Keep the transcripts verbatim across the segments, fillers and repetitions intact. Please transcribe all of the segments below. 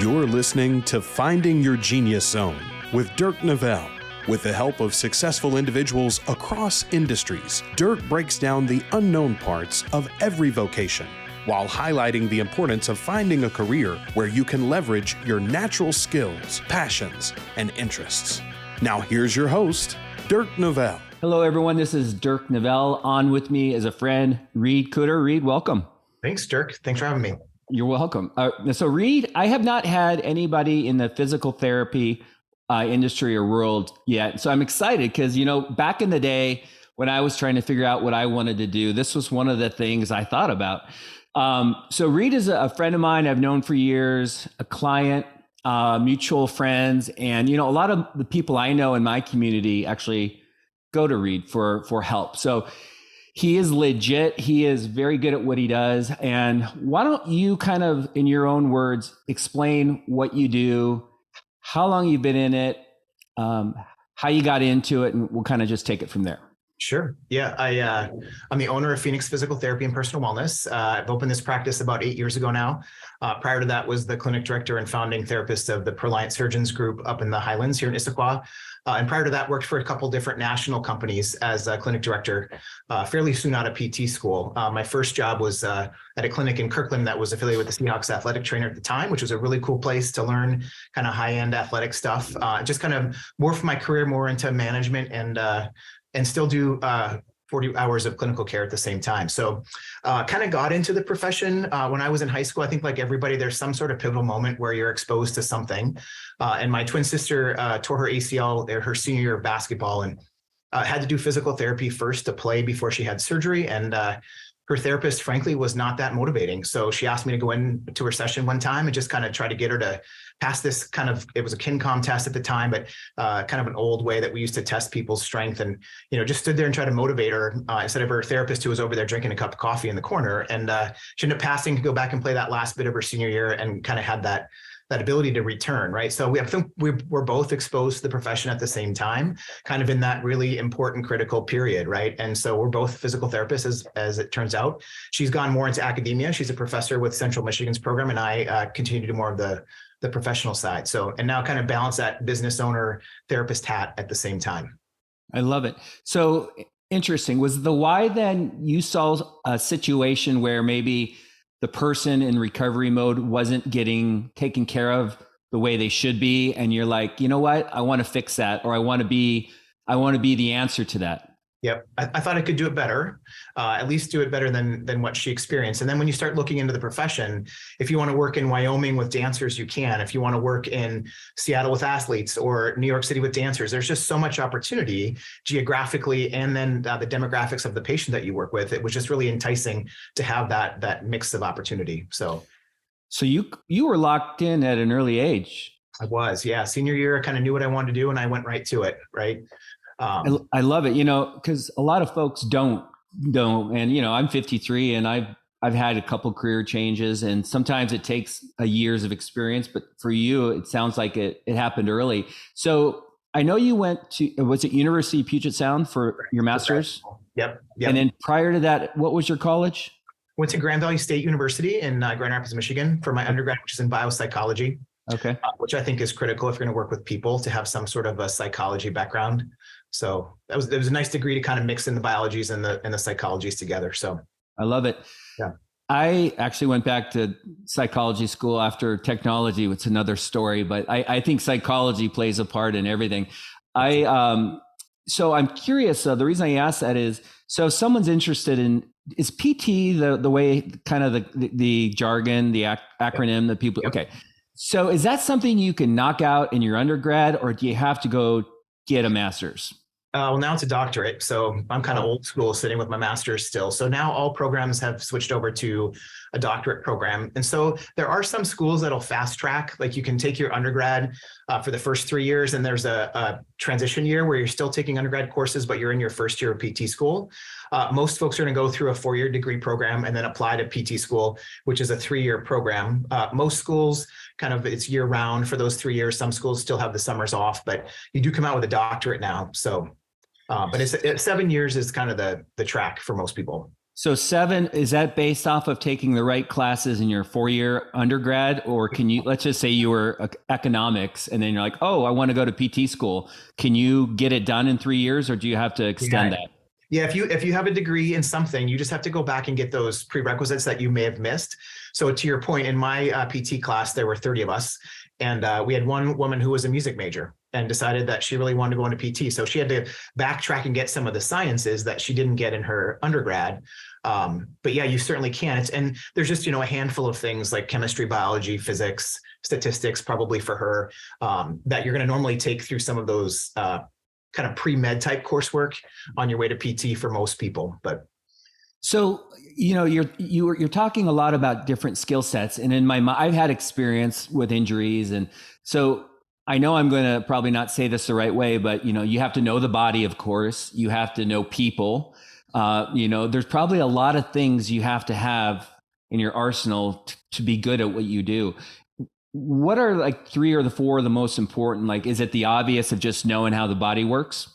You're listening to Finding Your Genius Zone with Dirk Nevelle. With the help of successful individuals across industries, Dirk breaks down the unknown parts of every vocation, while highlighting the importance of finding a career where you can leverage your natural skills, passions, and interests. Now here's your host, Dirk Nevelle. Hello, everyone. This is Dirk Nevelle. On with me is a friend, Reid Kuether. Reid, welcome. Thanks, Dirk. Thanks for having me. You're welcome. Uh, so, Reid, I have not had anybody in the physical therapy uh, industry or world yet. So I'm excited because, you know, back in the day when I was trying to figure out what I wanted to do, this was one of the things I thought about. Um, so Reid is a friend of mine I've known for years, a client, uh, mutual friends. And, you know, a lot of the people I know in my community actually go to Reid for, for help. So he is legit. He is very good at what he does. And why don't you kind of, in your own words, explain what you do, how long you've been in it, um, how you got into it, and we'll kind of just take it from there. Sure. Yeah. I, uh, I'm the owner of Phoenix Physical Therapy and Personal Wellness. Uh, I've opened this practice about eight years ago now. Uh, prior to that was the clinic director and founding therapist of the Proliant Surgeons Group up in the Highlands here in Issaquah. Uh, and prior to that worked for a couple different national companies as a clinic director, uh, fairly soon out of P T school. Uh, my first job was uh, at a clinic in Kirkland that was affiliated with the Seahawks athletic trainer at the time, which was a really cool place to learn kind of high-end athletic stuff. Uh, just kind of morphed my career more into management and uh, and still do uh, forty hours of clinical care at the same time. So uh, kind of got into the profession uh, when I was in high school. I think like everybody, there's some sort of pivotal moment where you're exposed to something. Uh, and my twin sister uh, tore her A C L her senior year of basketball and uh, had to do physical therapy first to play before she had surgery. And uh, her therapist, frankly, was not that motivating. So she asked me to go into her session one time and just kind of try to get her to pass this kind of, it was a Kincom test at the time, but uh, kind of an old way that we used to test people's strength, and, you know, just stood there and tried to motivate her uh, instead of her therapist who was over there drinking a cup of coffee in the corner. And uh, she ended up passing to go back and play that last bit of her senior year and kind of had that that ability to return, right? So we I think we were both exposed to the profession at the same time, kind of in that really important critical period, right? And so we're both physical therapists, as, as it turns out. She's gone more into academia. She's a professor with Central Michigan's program, and I uh, continue to do more of the the professional side. So, and now kind of balance that business owner therapist hat at the same time. I love it. So interesting. Was the why then you saw a situation where maybe the person in recovery mode wasn't getting taken care of the way they should be, and you're like, you know what, I want to fix that, or I want to be, I want to be the answer to that. Yep. I, I thought I could do it better, uh, at least do it better than than what she experienced. And then when you start looking into the profession, if you want to work in Wyoming with dancers, you can. If you want to work in Seattle with athletes or New York City with dancers, there's just so much opportunity geographically, and then uh, the demographics of the patient that you work with. It was just really enticing to have that that mix of opportunity. So, so you you were locked in at an early age. I was, yeah. Senior year, I kind of knew what I wanted to do, and I went right to it, right? Um, I, I love it, you know, because a lot of folks don't, don't, and, you know, I'm fifty-three and I've, I've had a couple career changes, and sometimes it takes a years of experience, but for you, it sounds like it, it happened early. So I know you went to, was it University of Puget Sound for your master's? Yep. Yep. And then prior to that, what was your college? Went to Grand Valley State University in uh, Grand Rapids, Michigan for my undergrad, which is in biopsychology. Okay. Uh, which I think is critical if you're going to work with people to have some sort of a psychology background. So that was, it was a nice degree to kind of mix in the biologies and the, and the psychologies together. So I love it. Yeah. I actually went back to psychology school after technology, which is another story, but I, I think psychology plays a part in everything. I, um, so I'm curious. Uh, the reason I asked that is, so if someone's interested in, is P T the, the way kind of the, the, the jargon, the ac- acronym that people, okay. So is that something you can knock out in your undergrad, or do you have to go get a master's? Uh, well, now it's a doctorate. So I'm kind of old school sitting with my master's still. So now all programs have switched over to a doctorate program. And so there are some schools that'll fast track, like you can take your undergrad uh, for the first three years. And there's a, a transition year where you're still taking undergrad courses, but you're in your first year of P T school. Uh, most folks are going to go through a four-year degree program and then apply to P T school, which is a three-year program. Uh, most schools kind of it's year round for those three years. Some schools still have the summers off, but you do come out with a doctorate now. So, uh, but it's, it's seven years is kind of the the track for most people. So seven, is that based off of taking the right classes in your four-year undergrad? Or can you, let's just say you were economics and then you're like, oh, I want to go to P T school. Can you get it done in three years or do you have to extend yeah. that? Yeah, if you if you have a degree in something, you just have to go back and get those prerequisites that you may have missed. So to your point, in my uh, P T class, there were thirty of us. And uh, we had one woman who was a music major and decided that she really wanted to go into P T. So she had to backtrack and get some of the sciences that she didn't get in her undergrad. Um, but yeah, you certainly can. It's, and there's just, you know, a handful of things like chemistry, biology, physics, statistics, probably for her, um, that you're going to normally take through some of those uh, kind of pre-med type coursework on your way to P T for most people. But so, you know, you're, you're, you're talking a lot about different skill sets. And in my mind, I've had experience with injuries. And so I know I'm going to probably not say this the right way, but, you know, you have to know the body, of course, you have to know people. Uh, you know, there's probably a lot of things you have to have in your arsenal t- to be good at what you do. What are like three or the four of the most important? Like, is it the obvious of just knowing how the body works?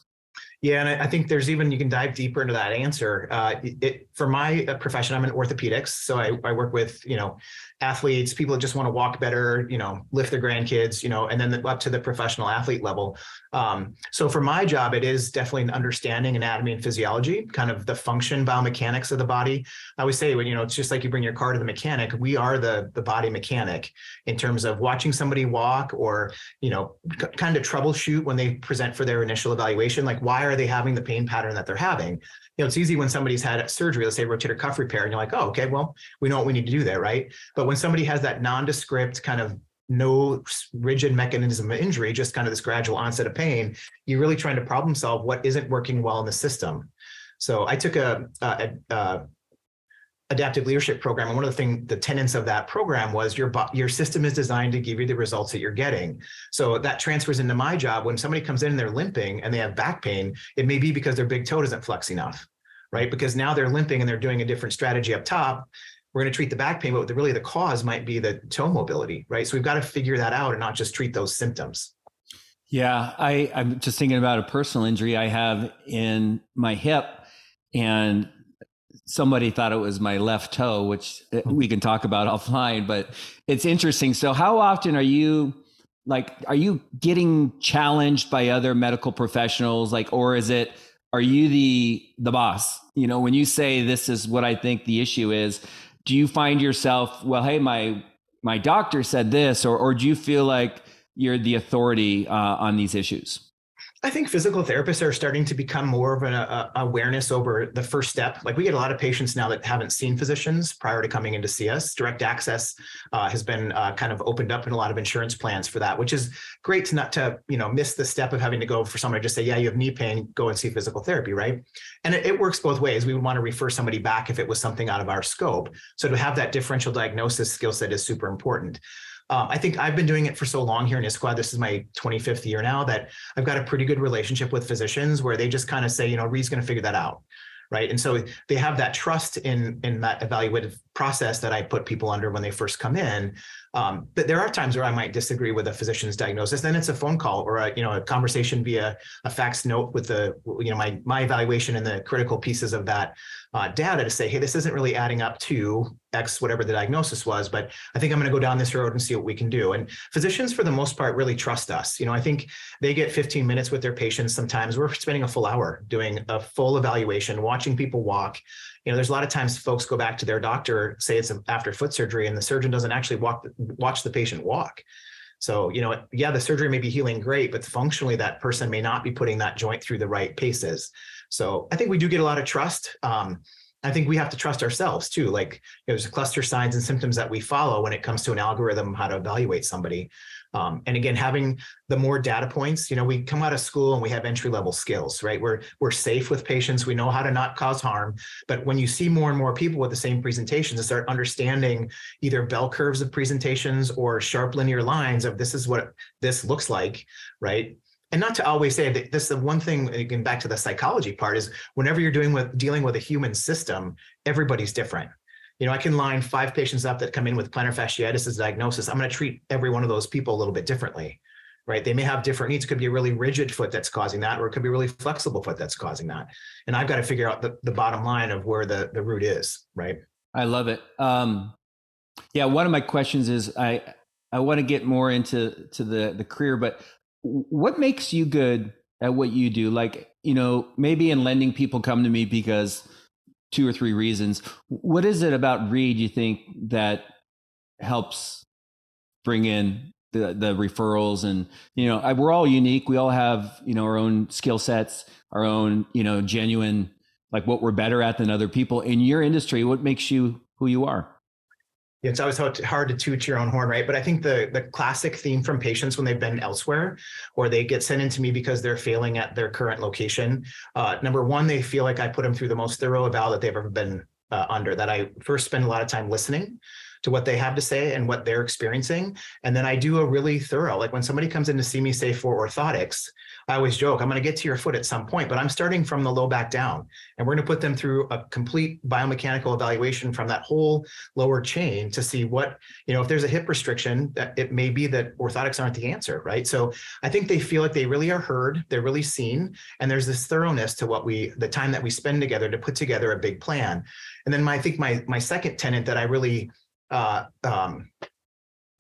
Yeah, and I think there's even, you can dive deeper into that answer. Uh, it, for my profession, I'm in orthopedics. So I, I work with, you know, athletes, people that just want to walk better, you know, lift their grandkids, you know, and then the, up to the professional athlete level. Um, so for my job, it is definitely an understanding anatomy and physiology, kind of the function biomechanics of the body. I always say, when, you know, it's just like you bring your car to the mechanic, we are the, the body mechanic in terms of watching somebody walk or, you know, c- kind of troubleshoot when they present for their initial evaluation. Like, why are they having the pain pattern that they're having? You know, it's easy when somebody's had surgery, let's say rotator cuff repair, and you're like, oh, okay, well, we know what we need to do there, right? But when somebody has that nondescript kind of no rigid mechanism of injury, just kind of this gradual onset of pain, you're really trying to problem solve what isn't working well in the system. So I took a, a, a adaptive leadership program. And one of the thing, the tenets of that program was your, your system is designed to give you the results that you're getting. So that transfers into my job. When somebody comes in and they're limping and they have back pain, it may be because their big toe doesn't flex enough, right? Because now they're limping and they're doing a different strategy up top. We're going to treat the back pain, but really the cause might be the toe mobility, right? So we've got to figure that out and not just treat those symptoms. Yeah. I, I'm just thinking about a personal injury I have in my hip, and somebody thought it was my left toe, which we can talk about offline, but it's interesting. So how often are you like, are you getting challenged by other medical professionals? Like, or is it, are you the, the boss? You know, when you say, this is what I think the issue is, do you find yourself, well, hey, my, my doctor said this, or, or do you feel like you're the authority uh, on these issues? I think physical therapists are starting to become more of an a, a awareness over the first step. Like, we get a lot of patients now that haven't seen physicians prior to coming in to see us. Direct access uh, has been uh, kind of opened up in a lot of insurance plans for that, which is great to not to, you know, miss the step of having to go for somebody to just say, yeah, you have knee pain, go and see physical therapy, right? And it, it works both ways. We would want to refer somebody back if it was something out of our scope. So to have that differential diagnosis skill set is super important. Um, I think I've been doing it for so long here in Issaquah, this is my twenty-fifth year now, that I've got a pretty good relationship with physicians where they just kind of say, you know, Reid's going to figure that out, right? And so they have that trust in, in that evaluative process that I put people under when they first come in. Um, but there are times where I might disagree with a physician's diagnosis. Then it's a phone call or a, you know, a conversation via a fax note with the, you know, my, my evaluation and the critical pieces of that uh, data to say, hey, this isn't really adding up to X, whatever the diagnosis was, but I think I'm going to go down this road and see what we can do. And physicians, for the most part, really trust us. You know, I think they get fifteen minutes with their patients. Sometimes we're spending a full hour doing a full evaluation, watching people walk. You know, there's a lot of times folks go back to their doctor, say it's after foot surgery, and the surgeon doesn't actually walk, watch the patient walk. So, you know, yeah, the surgery may be healing great, but functionally that person may not be putting that joint through the right paces. So I think we do get a lot of trust. Um, I think we have to trust ourselves too. Like, there's cluster signs and symptoms that we follow when it comes to an algorithm, how to evaluate somebody. Um, and again, having the more data points, you know, we come out of school and we have entry-level skills, right? We're we're safe with patients. We know how to not cause harm. But when you see more and more people with the same presentations and start understanding either bell curves of presentations or sharp linear lines of this is what this looks like, right? And not to always say that, this is the one thing, again, back to the psychology part, is whenever you're doing with dealing with a human system, everybody's different. You know, I can line five patients up that come in with plantar fasciitis as a diagnosis. I'm going to treat every one of those people a little bit differently, right? They may have different needs. It could be a really rigid foot that's causing that, or it could be a really flexible foot that's causing that. And I've got to figure out the, the bottom line of where the, the root is, right? I love it. Um, yeah, one of my questions is I I want to get more into to the, the career, but what makes you good at what you do? Like, you know, maybe in lending, people come to me because two or three reasons. What is it about Reid you think that helps bring in the, the referrals? And, you know, I, we're all unique. We all have, you know, our own skill sets, our own, you know, genuine, like what we're better at than other people. In your industry, what makes you who you are? It's always hard to toot your own horn, right? But I think the, the classic theme from patients when they've been elsewhere, or they get sent in to me because they're failing at their current location. Uh, number one, they feel like I put them through the most thorough eval that they've ever been uh, under, that I first spend a lot of time listening to what they have to say and what they're experiencing. And then I do a really thorough, like when somebody comes in to see me, say for orthotics, I always joke, I'm going to get to your foot at some point, but I'm starting from the low back down, and we're going to put them through a complete biomechanical evaluation from that whole lower chain to see what, you know, if there's a hip restriction, that it may be that orthotics aren't the answer, right? So I think they feel like they really are heard, they're really seen, and there's this thoroughness to what we, the time that we spend together to put together a big plan. And then my, I think my my second tenet that I really Uh, um,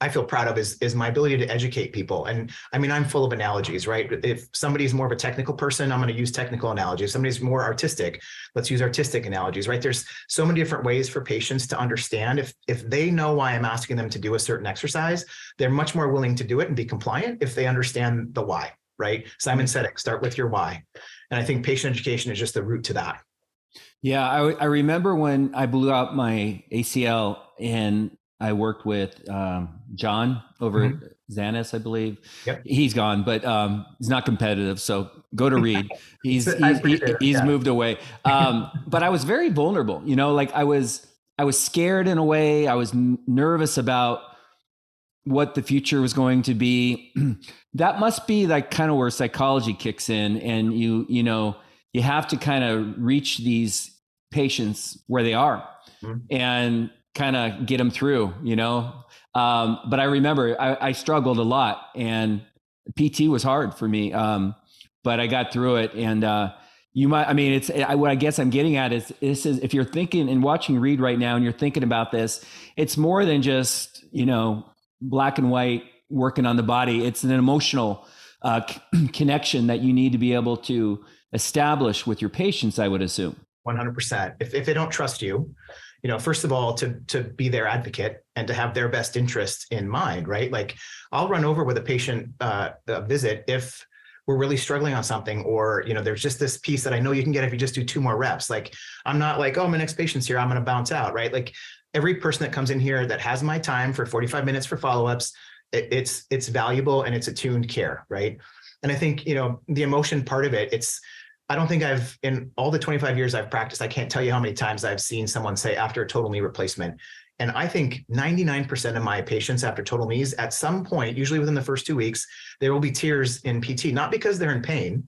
I feel proud of is, is my ability to educate people. And I mean, I'm full of analogies, right? If somebody's more of a technical person, I'm going to use technical analogies. If somebody's more artistic, let's use artistic analogies, right? There's so many different ways for patients to understand. If, if they know why I'm asking them to do a certain exercise, they're much more willing to do it and be compliant if they understand the why, right? Simon Sinek, start with your why. And I think patient education is just the root to that. Yeah, I, I remember when I blew out my A C L and I worked with um, John over mm-hmm. at Xanis, I believe. Yep. He's gone, but um, he's not competitive. So go to Reid. He's he's, he, he's yeah. moved away. Um, but I was very vulnerable. You know, like I was I was scared in a way. I was n- nervous about what the future was going to be. That must be like kind of where psychology kicks in, and you you know. You have to kind of reach these patients where they are mm-hmm. and kind of get them through, you know? Um, but I remember I, I struggled a lot, and P T was hard for me, um, but I got through it. And uh, you might, I mean, it's I, what I guess I'm getting at is this is if you're thinking and watching Reid right now and you're thinking about this, it's more than just, you know, black and white working on the body. It's an emotional uh, connection that you need to be able to establish with your patients, I would assume. one hundred percent. If if they don't trust you, you know, first of all, to to be their advocate and to have their best interest in mind, right? Like I'll run over with a patient uh, a visit if we're really struggling on something, or, you know, there's just this piece that I know you can get if you just do two more reps. Like I'm not like, oh, my next patient's here, I'm going to bounce out, right? Like every person that comes in here that has my time for forty-five minutes for follow-ups, it, it's, it's valuable and it's attuned care, right? And I think, you know, the emotion part of it, it's, I don't think I've, in all the twenty-five years I've practiced, I can't tell you how many times I've seen someone say after a total knee replacement. And I think ninety-nine percent of my patients after total knees, at some point, usually within the first two weeks, there will be tears in P T, not because they're in pain,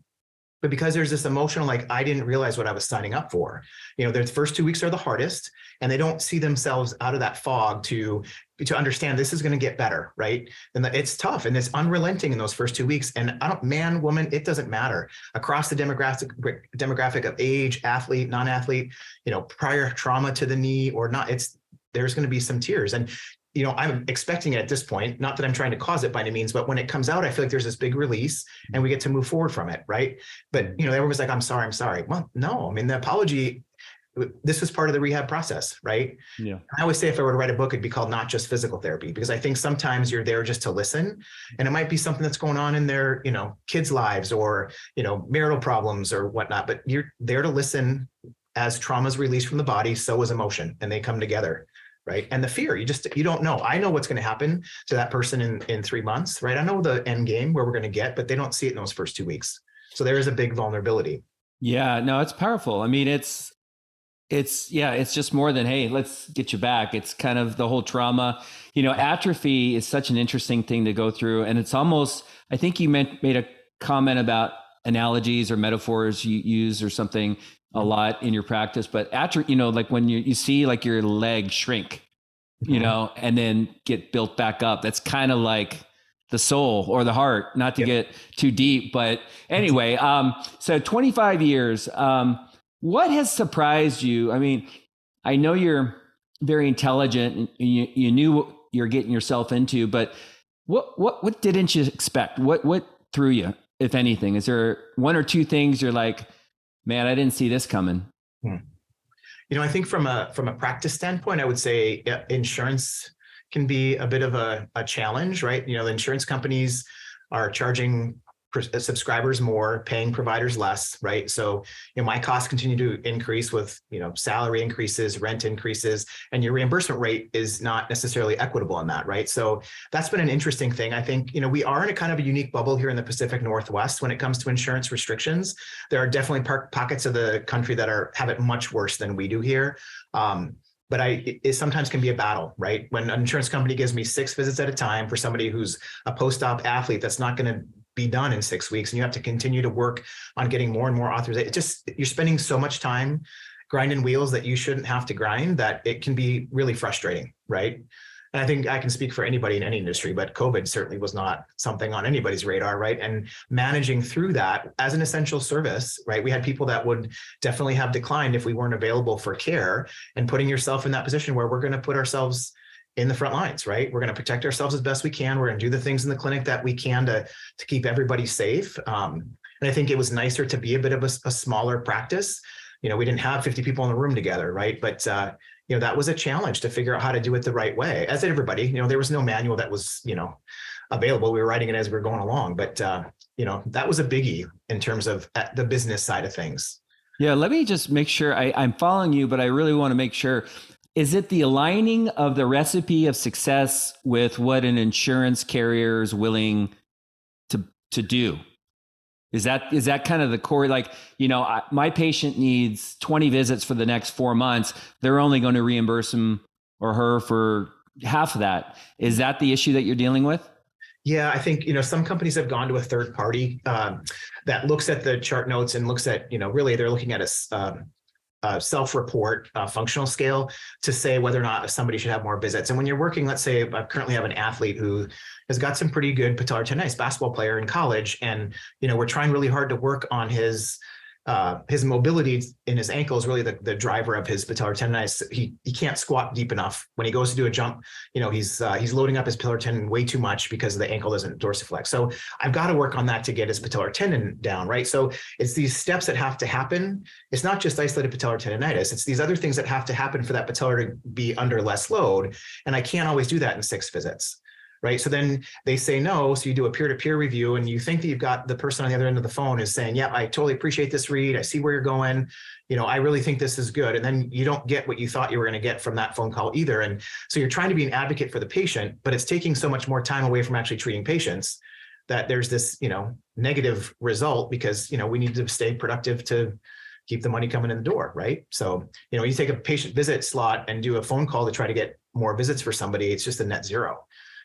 but because there's this emotional, like, I didn't realize what I was signing up for. You know, the first two weeks are the hardest, and they don't see themselves out of that fog to, to understand this is going to get better, right? And the, it's tough, and it's unrelenting in those first two weeks. And I don't, man, woman, it doesn't matter. Across the demographic demographic of age, athlete, non-athlete, you know, prior trauma to the knee or not, it's, there's going to be some tears. And, you know, I'm expecting it at this point, not that I'm trying to cause it by any means, but when it comes out, I feel like there's this big release and we get to move forward from it, right? But, you know, everyone's like, I'm sorry, I'm sorry. Well, no, I mean, the apology, this was part of the rehab process, right? Yeah. I always say if I were to write a book, it'd be called Not Just Physical Therapy, because I think sometimes you're there just to listen, and it might be something that's going on in their, you know, kids' lives or, you know, marital problems or whatnot, but you're there to listen. As trauma is released from the body, so is emotion, and they come together. Right. And the fear, you just, you don't know. I know what's going to happen to that person in, in three months, right? I know the end game where we're going to get, but they don't see it in those first two weeks. So there is a big vulnerability. Yeah, no, it's powerful. I mean, it's, it's, yeah, it's just more than, hey, let's get you back. It's kind of the whole trauma, you know, atrophy is such an interesting thing to go through. And it's almost, I think you meant, made a comment about analogies or metaphors you use or something a lot in your practice, but after, you know, like when you, you see like your leg shrink, you mm-hmm. know, and then get built back up, that's kind of like the soul or the heart, not to yep. get too deep. But anyway, um, so twenty-five years, um, what has surprised you? I mean, I know you're very intelligent and you, you knew what you're getting yourself into, but what, what, what didn't you expect? What, what threw you, if anything? Is there one or two things you're like, man, I didn't see this coming? Hmm. You know, I think from a, from a practice standpoint, I would say insurance can be a bit of a, a challenge, right? You know, the insurance companies are charging subscribers more, paying providers less, right? So, you know, my costs continue to increase with, you know, salary increases, rent increases, and your reimbursement rate is not necessarily equitable on that, right? So that's been an interesting thing. I think, you know, we are in a kind of a unique bubble here in the Pacific Northwest when it comes to insurance restrictions. There are definitely par- pockets of the country that are have it much worse than we do here. Um, But I, it sometimes can be a battle, right? When an insurance company gives me six visits at a time for somebody who's a post-op athlete, that's not going to be done in six weeks. And you have to continue to work on getting more and more authorization. It just, you're spending so much time grinding wheels that you shouldn't have to grind, that it can be really frustrating, right? And I think I can speak for anybody in any industry, but COVID certainly was not something on anybody's radar, right? And managing through that as an essential service, right? We had people that would definitely have declined if we weren't available for care, and putting yourself in that position where we're going to put ourselves in the front lines, right? We're going to protect ourselves as best we can. We're going to do the things in the clinic that we can to, to keep everybody safe. Um, and I think it was nicer to be a bit of a, a smaller practice. You know, we didn't have fifty people in the room together, right? But, uh, you know, that was a challenge to figure out how to do it the right way. As everybody, you know, there was no manual that was, you know, available. We were writing it as we were going along. But, uh, you know, that was a biggie in terms of the business side of things. Yeah. Let me just make sure I, I'm following you, but I really want to make sure. Is it the aligning of the recipe of success with what an insurance carrier is willing to to do? Is that, is that kind of the core? Like, you know, I, my patient needs twenty visits for the next four months. They're only going to reimburse him or her for half of that. Is that the issue that you're dealing with? Yeah, I think, you know, some companies have gone to a third party um, that looks at the chart notes and looks at, you know, really they're looking at a, um, a self-report uh, functional scale to say whether or not somebody should have more visits. And when you're working, let's say I currently have an athlete who has got some pretty good patellar tendonitis, basketball player in college. And, you know, we're trying really hard to work on his, uh, his mobility in his ankle is really the, the driver of his patellar tendonitis. He, he can't squat deep enough. When he goes to do a jump, you know, he's, uh, he's loading up his patellar tendon way too much because the ankle doesn't dorsiflex. So I've got to work on that to get his patellar tendon down, right? So it's these steps that have to happen. It's not just isolated patellar tendonitis. It's these other things that have to happen for that patellar to be under less load. And I can't always do that in six visits. Right. So then they say no. So you do a peer-to-peer review and you think that you've got the person on the other end of the phone is saying, yeah, I totally appreciate this, Reid. I see where you're going. You know, I really think this is good. And then you don't get what you thought you were going to get from that phone call either. And so you're trying to be an advocate for the patient, but it's taking so much more time away from actually treating patients that there's this, you know, negative result because, you know, we need to stay productive to keep the money coming in the door. Right. So, you know, you take a patient visit slot and do a phone call to try to get more visits for somebody. It's just a net zero.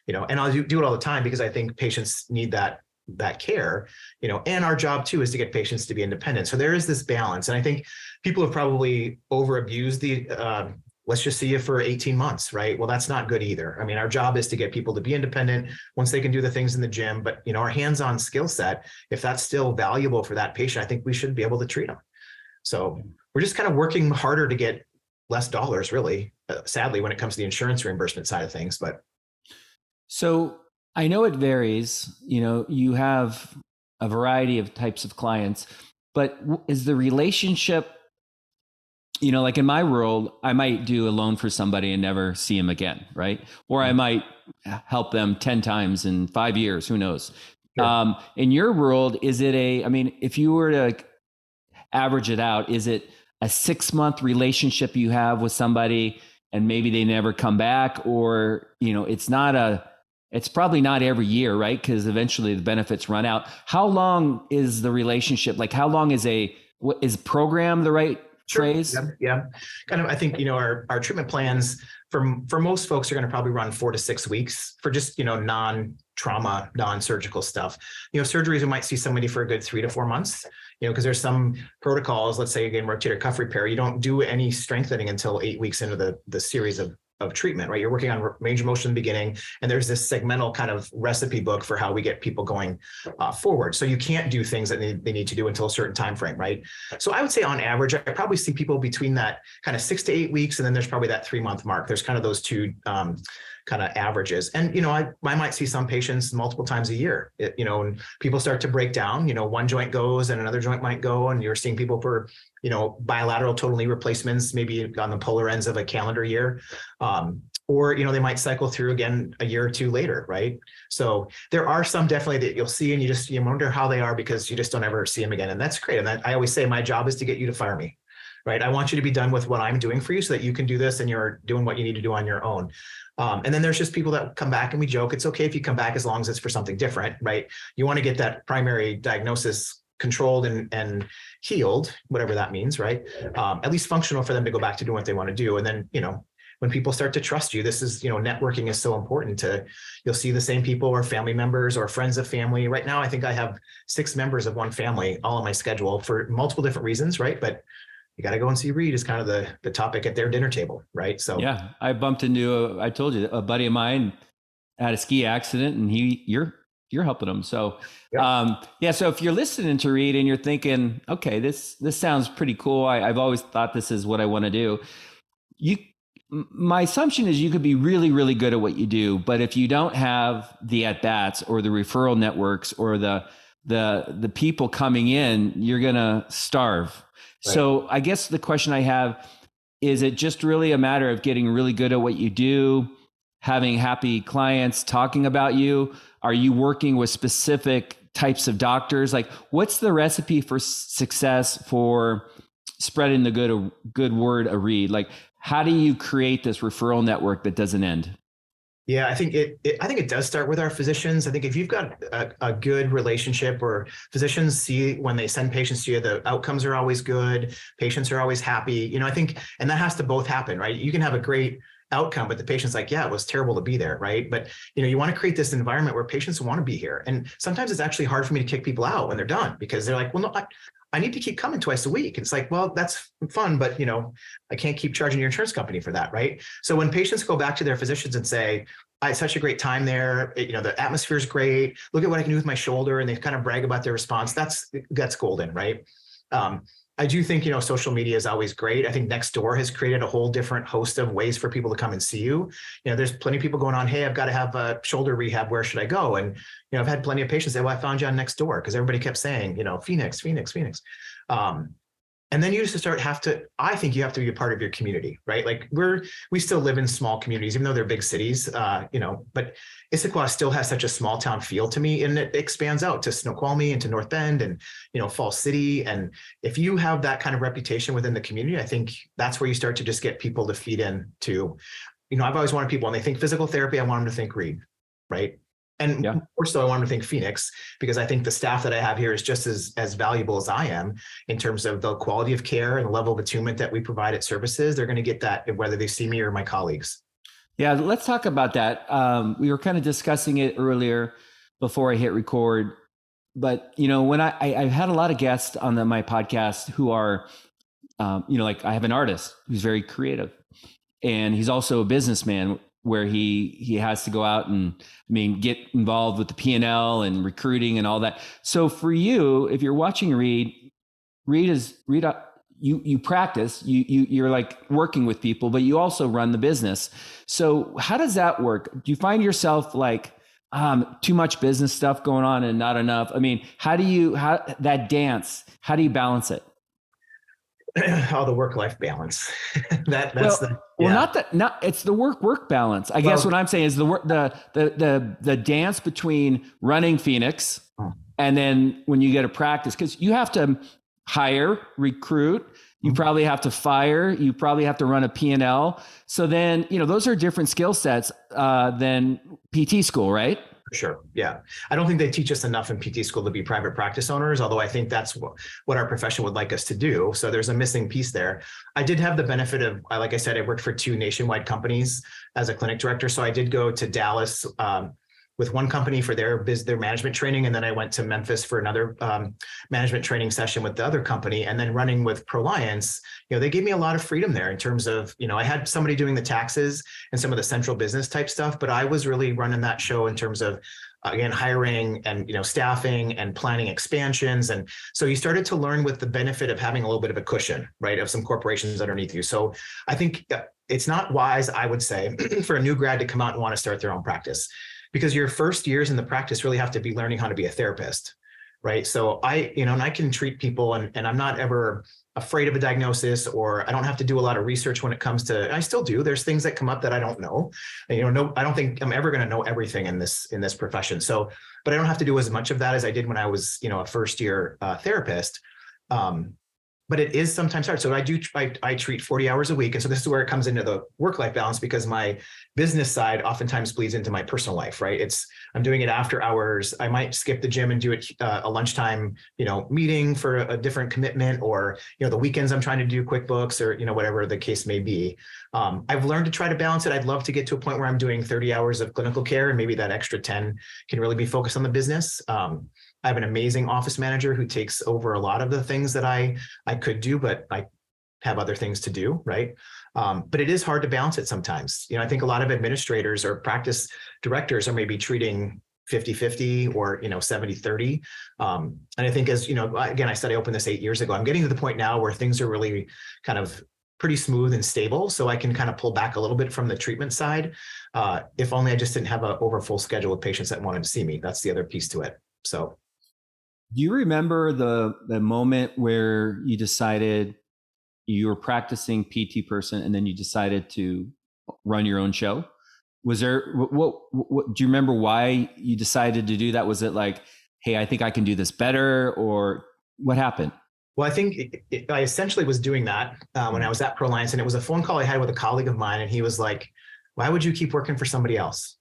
You know, and I'll do, do it all the time because I think patients need that, that care, you know, and our job too is to get patients to be independent. So there is this balance. And I think people have probably over abused the, um, let's just see you for eighteen months, right? Well, that's not good either. I mean, our job is to get people to be independent once they can do the things in the gym, but you know, our hands-on skill set, if that's still valuable for that patient, I think we should be able to treat them. So we're just kind of working harder to get less dollars really, uh, sadly, when it comes to the insurance reimbursement side of things, but. So I know it varies, you know, you have a variety of types of clients, but is the relationship, you know, like in my world, I might do a loan for somebody and never see him again, right? Or I might help them ten times in five years, who knows? Sure. Um, in your world, is it a, I mean, if you were to average it out, is it a six month relationship you have with somebody and maybe they never come back or, you know, it's not a, it's probably not every year, right? Because eventually the benefits run out. How long is the relationship? Like how long is a, is program the right sure. phrase? Yeah, yeah. Kind of, I think, you know, our, our treatment plans for, for most folks are going to probably run four to six weeks for just, you know, non-trauma, non-surgical stuff. You know, surgeries, we might see somebody for a good three to four months, you know, because there's some protocols, let's say again, rotator cuff repair, you don't do any strengthening until eight weeks into the, the series of of treatment, right? You're working on range of motion in the beginning, and there's this segmental kind of recipe book for how we get people going uh, forward. So you can't do things that they, they need to do until a certain time frame, right? So I would say on average, I probably see people between that kind of six to eight weeks, and then there's probably that three month mark. There's kind of those two um, kind of averages. And, you know, I, I might see some patients multiple times a year, it, you know, and people start to break down, you know, one joint goes and another joint might go, and you're seeing people for, you know, bilateral total knee replacements, maybe on the polar ends of a calendar year. Um, or, you know, they might cycle through again a year or two later, right? So there are some definitely that you'll see, and you just, you wonder how they are because you just don't ever see them again. And that's great. And that, I always say, my job is to get you to fire me, right? I want you to be done with what I'm doing for you so that you can do this and you're doing what you need to do on your own. Um, and then there's just people that come back, and we joke, it's okay if you come back as long as it's for something different, right? You want to get that primary diagnosis controlled and, and healed, whatever that means, right? Um, at least functional for them to go back to doing what they want to do. And then, you know, when people start to trust you, this is, you know, networking is so important to, you'll see the same people or family members or friends of family. Right now, I think I have six members of one family all on my schedule for multiple different reasons, right? But you got to go and see Reid is kind of the, the topic at their dinner table, right? So yeah, I bumped into, a, I told you, a buddy of mine had a ski accident, and he, you're, you're helping them. So, yeah. Um, yeah. So if you're listening to Reid and you're thinking, okay, this, this sounds pretty cool. I, I've always thought this is what I want to do. You, my assumption is you could be really, really good at what you do, but if you don't have the at-bats or the referral networks or the, the, the people coming in, you're going to starve. Right. So I guess the question I have, is it just really a matter of getting really good at what you do, having happy clients talking about you? Are you working with specific types of doctors? Like, what's the recipe for success for spreading the good, good word of Reid? Like, how do you create this referral network that doesn't end? Yeah, I think it, it. I think it does start with our physicians. I think if you've got a, a good relationship, or physicians see when they send patients to you, the outcomes are always good. Patients are always happy. You know, I think, and that has to both happen, right? You can have a great outcome, but the patient's like, yeah, it was terrible to be there, right? But you know, you want to create this environment where patients want to be here. And sometimes it's actually hard for me to kick people out when they're done, because they're like, well, no, I, I need to keep coming twice a week. It's like, well, that's fun, but you know, I can't keep charging your insurance company for that, right? So when patients go back to their physicians and say, I had such a great time there, it, you know, the atmosphere is great, look at what I can do with my shoulder, and they kind of brag about their response, that's that's golden, right? Um, I do think, you know, social media is always great. I think Nextdoor has created a whole different host of ways for people to come and see you. You know, there's plenty of people going on, hey, I've got to have a shoulder rehab, where should I go? And, you know, I've had plenty of patients say, well, I found you on Nextdoor, because everybody kept saying, you know, Phoenix, Phoenix, Phoenix. Um, and then you just start have to, I think you have to be a part of your community, right? Like we're, we still live in small communities, even though they're big cities, uh, you know, but Issaquah still has such a small town feel to me, and it expands out to Snoqualmie and to North Bend and, you know, Fall City. And if you have that kind of reputation within the community, I think that's where you start to just get people to feed in to, you know, I've always wanted people, when they think physical therapy, I want them to think Reid, right? And yeah. More so, I want to think Phoenix, because I think the staff that I have here is just as, as valuable as I am in terms of the quality of care and the level of attunement that we provide at services. They're going to get that whether they see me or my colleagues. Yeah, let's talk about that. Um, we were kind of discussing it earlier before I hit record. But, you know, when I, I I've had a lot of guests on the, my podcast who are, um, you know, like I have an artist who's very creative, and he's also a businessman, where he he has to go out and, I mean, get involved with the P and L and recruiting and all that. So for you, if you're watching Reid, Reid is, Reid, you you practice, you, you, you're like working with people, but you also run the business. So how does that work? Do you find yourself like um, too much business stuff going on and not enough? I mean, how do you, how that dance, how do you balance it? How the work-life balance. that that's well, the yeah. Well, not that not it's the work-work balance. I well, guess what I'm saying is the work the the the the dance between running Phoenix oh. and then when you get a practice, because you have to hire, recruit, you mm-hmm. probably have to fire, you probably have to run a P and L. So then, you know, those are different skill sets uh, than P T school, right? Sure. Yeah. I don't think they teach us enough in P T school to be private practice owners, although I think that's what, what our profession would like us to do. So there's a missing piece there. I did have the benefit of, like I said, I worked for two nationwide companies as a clinic director. So I did go to Dallas, um, with one company for their biz, their management training. And then I went to Memphis for another um, management training session with the other company, and then running with Proliant. You know, they gave me a lot of freedom there in terms of, you know, I had somebody doing the taxes and some of the central business type stuff, but I was really running that show in terms of, again, hiring and, you know, staffing and planning expansions. And so you started to learn with the benefit of having a little bit of a cushion, right, of some corporations underneath you. So I think it's not wise, I would say, for a new grad to come out and want to start their own practice, because your first years in the practice really have to be learning how to be a therapist, right? So I, you know, and I can treat people, and, and I'm not ever afraid of a diagnosis, or I don't have to do a lot of research when it comes to, I still do, there's things that come up that I don't know. And, you know, no, I don't think I'm ever going to know everything in this, in this profession. So, but I don't have to do as much of that as I did when I was, you know, a first year uh, therapist. Um, but it is sometimes hard. So I do, I, I treat forty hours a week. And so this is where it comes into the work-life balance, because my business side oftentimes bleeds into my personal life, right? It's, I'm doing it after hours. I might skip the gym and do it uh, a lunchtime, you know, meeting for a, a different commitment, or, you know, the weekends I'm trying to do QuickBooks, or, you know, whatever the case may be. Um, I've learned to try to balance it. I'd love to get to a point where I'm doing thirty hours of clinical care, and maybe that extra ten can really be focused on the business. Um, I have an amazing office manager who takes over a lot of the things that I I could do, but I have other things to do, right? Um, but it is hard to balance it sometimes. You know, I think a lot of administrators or practice directors are maybe treating fifty-fifty or, you know, seventy-thirty. Um, and I think as, you know, again, I said I opened this eight years ago. I'm getting to the point now where things are really kind of pretty smooth and stable. So I can kind of pull back a little bit from the treatment side. Uh, if only I just didn't have an over full schedule of patients that wanted to see me. That's the other piece to it. So. Do you remember the the moment where you decided you were practicing P T person, and then you decided to run your own show? Was there, what, what, what do you remember why you decided to do that? Was it like, hey, I think I can do this better, or what happened? Well, I think it, it, I essentially was doing that uh, when I was at Proliant, and it was a phone call I had with a colleague of mine, and he was like, why would you keep working for somebody else?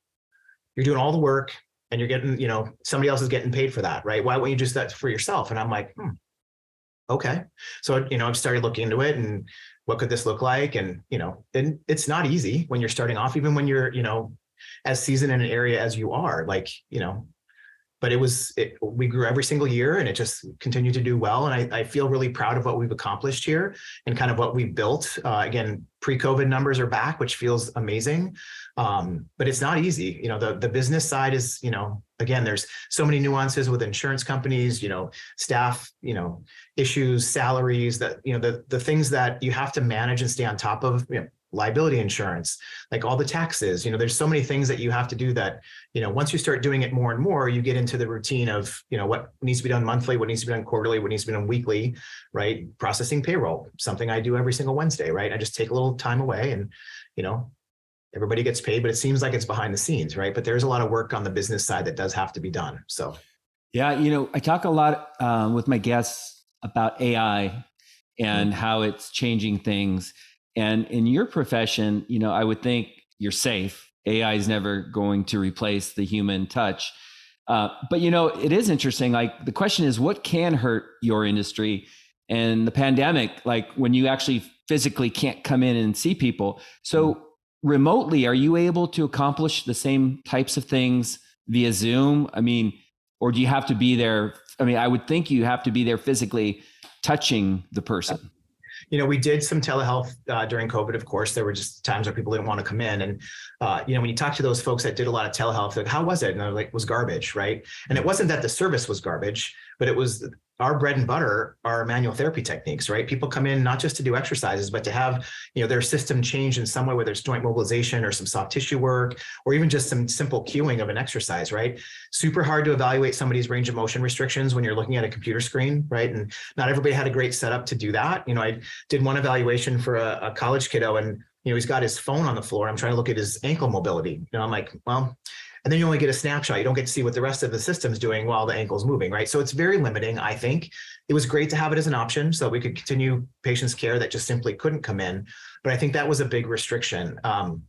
You're doing all the work, and you're getting, you know, somebody else is getting paid for that, right? Why wouldn't you just do that for yourself? And I'm like, hmm, okay. So, you know, I've started looking into it, and what could this look like? And, you know, and it's not easy when you're starting off, even when you're, you know, as seasoned in an area as you are, like, you know, but it was, it, we grew every single year, and it just continued to do well. And I, I feel really proud of what we've accomplished here and kind of what we built. Uh, again, pre-COVID numbers are back, which feels amazing. Um, but it's not easy. You know, the, the business side is, you know, again, there's so many nuances with insurance companies, you know, staff, you know, issues, salaries, that, you know, the, the things that you have to manage and stay on top of, you know, liability insurance, like all the taxes, you know, there's so many things that you have to do that, you know, once you start doing it more and more, you get into the routine of, you know, what needs to be done monthly, what needs to be done quarterly, what needs to be done weekly, right? Processing payroll, something I do every single Wednesday, right? I just take a little time away, and, you know, everybody gets paid, but it seems like it's behind the scenes, right? But there's a lot of work on the business side that does have to be done. So. Yeah. You know, I talk a lot um, with my guests about A I and mm-hmm. how it's changing things. And in your profession, you know, I would think you're safe. A I is never going to replace the human touch. Uh, but, you know, it is interesting. Like, the question is, what can hurt your industry? And the pandemic, like when you actually physically can't come in and see people. So mm-hmm. remotely, are you able to accomplish the same types of things via Zoom? I mean, or do you have to be there? I mean, I would think you have to be there physically touching the person. You know, we did some telehealth uh, during COVID, of course. There were just times where people didn't want to come in. And, uh, you know, when you talk to those folks that did a lot of telehealth, like, how was it? And they're like, it was garbage, right? And it wasn't that the service was garbage, but it was our bread and butter, our manual therapy techniques, right? People come in not just to do exercises, but to have, you know, their system change in some way, whether it's joint mobilization or some soft tissue work, or even just some simple cueing of an exercise, right? Super hard to evaluate somebody's range of motion restrictions when you're looking at a computer screen, right? And not everybody had a great setup to do that. You know, I did one evaluation for a, a college kiddo, and, you know, he's got his phone on the floor. I'm trying to look at his ankle mobility. You know, I'm like, well, and then you only get a snapshot. You don't get to see what the rest of the system's doing while the ankle's moving, right? So it's very limiting, I think. It was great to have it as an option so that we could continue patients' care that just simply couldn't come in. But I think that was a big restriction. Um,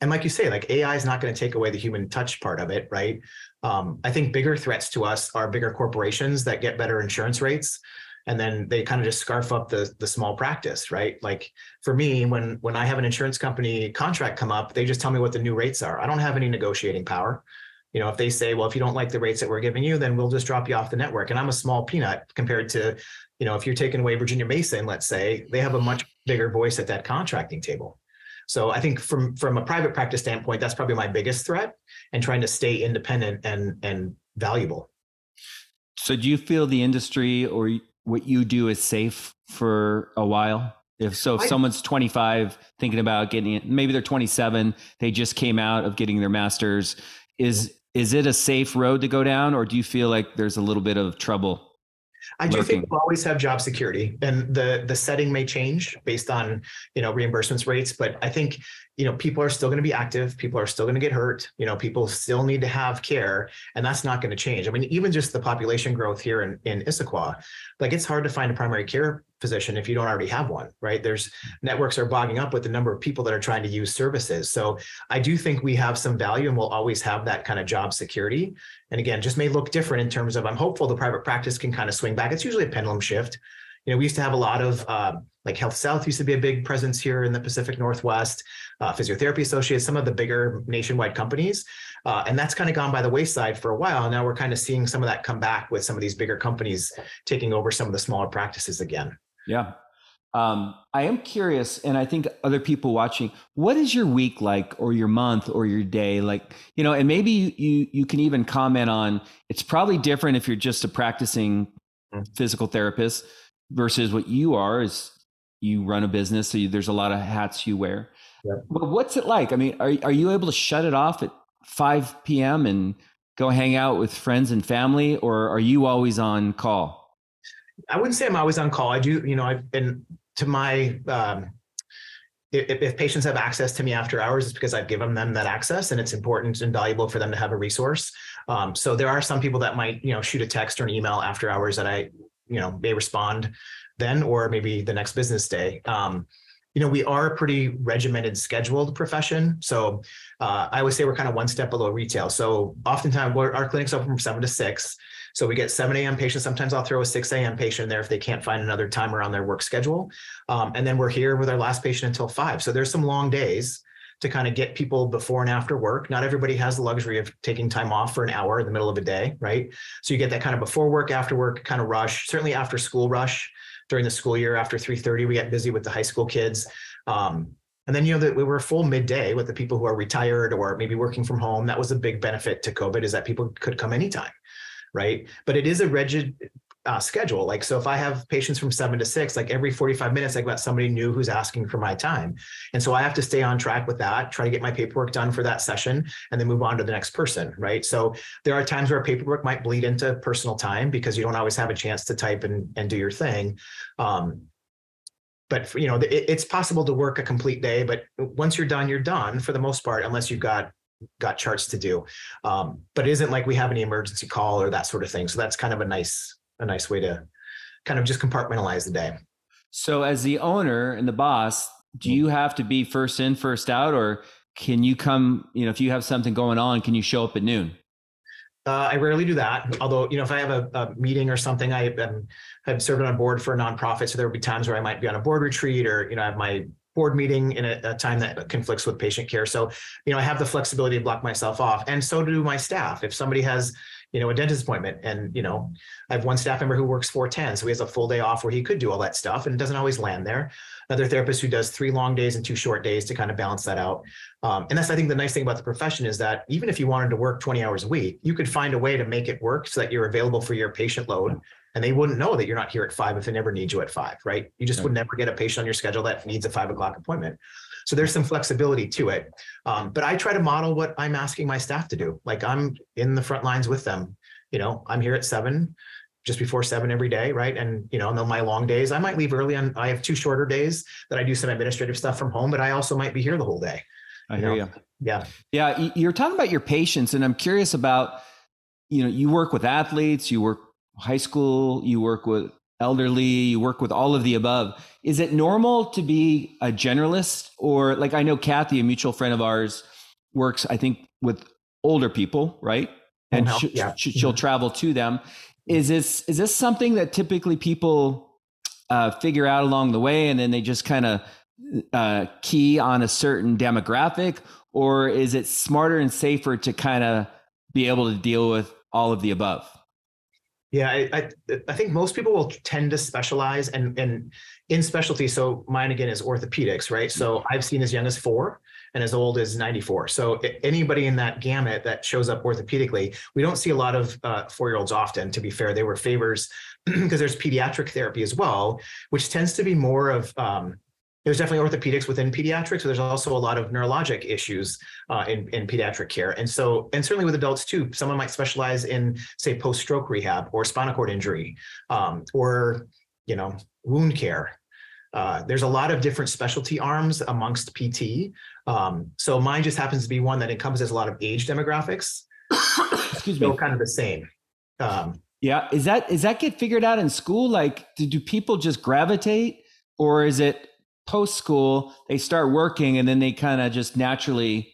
and like you say, like A I is not going to take away the human touch part of it, right? Um, I think bigger threats to us are bigger corporations that get better insurance rates. And then they kind of just scarf up the, the small practice, right? Like for me, when, when I have an insurance company contract come up, they just tell me what the new rates are. I don't have any negotiating power. you know, if they say, well, if you don't like the rates that we're giving you, then we'll just drop you off the network. And I'm a small peanut compared to, you know, if you're taking away Virginia Mason, let's say, they have a much bigger voice at that contracting table. So I think from, from a private practice standpoint, that's probably my biggest threat, and trying to stay independent and, and valuable. So do you feel the industry or what you do is safe for a while? If so, if I, someone's twenty-five thinking about getting it, maybe they're twenty-seven, they just came out of getting their master's, is, is it a safe road to go down, or do you feel like there's a little bit of trouble? I do think we'll always have job security, and the, the setting may change based on, you know, reimbursements rates. But I think, you know, people are still going to be active. People are still going to get hurt. You know, people still need to have care, and that's not going to change. I mean, even just the population growth here in, in Issaquah, like, it's hard to find a primary care physician if you don't already have one, right? There's networks are bogging up with the number of people that are trying to use services. So I do think we have some value, and we'll always have that kind of job security. And again, just may look different in terms of, I'm hopeful the private practice can kind of swing back. It's usually a pendulum shift. You know, we used to have a lot of uh, like HealthSouth used to be a big presence here in the Pacific Northwest, uh, Physiotherapy Associates, some of the bigger nationwide companies. Uh, and that's kind of gone by the wayside for a while. Now we're kind of seeing some of that come back with some of these bigger companies taking over some of the smaller practices again. Yeah. Um, I am curious, and I think other people watching, what is your week like, or your month, or your day like? You know, and maybe you you, you can even comment on, it's probably different if you're just a practicing physical therapist versus what you are is you run a business, so you, there's a lot of hats you wear. Yeah. But what's it like? I mean, are are you able to shut it off at five p.m. and go hang out with friends and family, or are you always on call? I wouldn't say I'm always on call. I do, you know, I've been to my, um, if, if patients have access to me after hours, it's because I've given them that access, and it's important and valuable for them to have a resource. Um, so there are some people that might, you know, shoot a text or an email after hours that I, you know, may respond then, or maybe the next business day. Um, you know, we are a pretty regimented, scheduled profession. So uh, I would say we're kind of one step below retail. So oftentimes we're, our clinic's open from seven to six. So we get seven a.m. patients. Sometimes I'll throw a six a.m. patient there if they can't find another time around their work schedule. Um, and then we're here with our last patient until five. So there's some long days to kind of get people before and after work. Not everybody has the luxury of taking time off for an hour in the middle of a day, right? So you get that kind of before work, after work kind of rush, certainly after school rush. During the school year, after three thirty, we get busy with the high school kids. Um, And then, you know, that we were full midday with the people who are retired or maybe working from home. That was a big benefit to COVID, is that people could come anytime, right? But it is a rigid uh, schedule. Like, so if I have patients from seven to six, like every forty-five minutes, I've got somebody new who's asking for my time. And so I have to stay on track with that, try to get my paperwork done for that session, and then move on to the next person, right? So there are times where paperwork might bleed into personal time because you don't always have a chance to type and, and do your thing. Um, But, you know, it's possible to work a complete day, but once you're done, you're done for the most part, unless you've got got charts to do. Um, but it isn't like we have any emergency call or that sort of thing. So that's kind of a nice a nice way to kind of just compartmentalize the day. So as the owner and the boss, do you have to be first in, first out, or can you come, you know, if you have something going on, can you show up at noon? Uh, I rarely do that. Although, you know, if I have a, a meeting or something, I am, I'm serving on a board for a nonprofit. So there will be times where I might be on a board retreat, or, you know, I have my board meeting in a, a time that conflicts with patient care. So, you know, I have the flexibility to block myself off, and so do my staff. If somebody has, you know, a dentist appointment, and, you know, I have one staff member who works four ten. So he has a full day off where he could do all that stuff, and it doesn't always land there. Another therapist who does three long days and two short days to kind of balance that out. Um, and that's, I think, the nice thing about the profession is that even if you wanted to work twenty hours a week, you could find a way to make it work so that you're available for your patient load. And they wouldn't know that you're not here at five if they never need you at five, right? You just would never get a patient on your schedule that needs a five o'clock appointment. So there's some flexibility to it. Um, but I try to model what I'm asking my staff to do. Like, I'm in the front lines with them. You know, I'm here at seven, just before seven every day, right? And, you know, and then my long days, I might leave early on. I have two shorter days that I do some administrative stuff from home, but I also might be here the whole day. I hear you. Yeah. Yeah. You're talking about your patients, and I'm curious about, you know, you work with athletes, you work high school, you work with elderly, you work with all of the above. Is it normal to be a generalist? Or, like, I know Kathy, a mutual friend of ours, works, I think, with older people, right? And oh, she, yeah. she, she'll travel to them. Is this, is this something that typically people uh, figure out along the way, and then they just kind of uh, key on a certain demographic? Or is it smarter and safer to kind of be able to deal with all of the above? Yeah, I, I I think most people will tend to specialize and and in specialty. So mine again is orthopedics, right? So I've seen as young as four and as old as ninety-four. So anybody in that gamut that shows up orthopedically, we don't see a lot of uh, four-year-olds often, to be fair. They were favors because there's pediatric therapy as well, which tends to be more of, um, there's definitely orthopedics within pediatrics. So there's also a lot of neurologic issues uh, in, in pediatric care. And so, and certainly with adults too, someone might specialize in, say, post-stroke rehab or spinal cord injury um, or, you know, wound care. Uh, there's a lot of different specialty arms amongst P T. Um, so mine just happens to be one that encompasses a lot of age demographics. Excuse me. So kind of the same. Um, yeah. Is that, is that get figured out in school? Like, do, do people just gravitate, or is it post-school, they start working and then they kind of just naturally,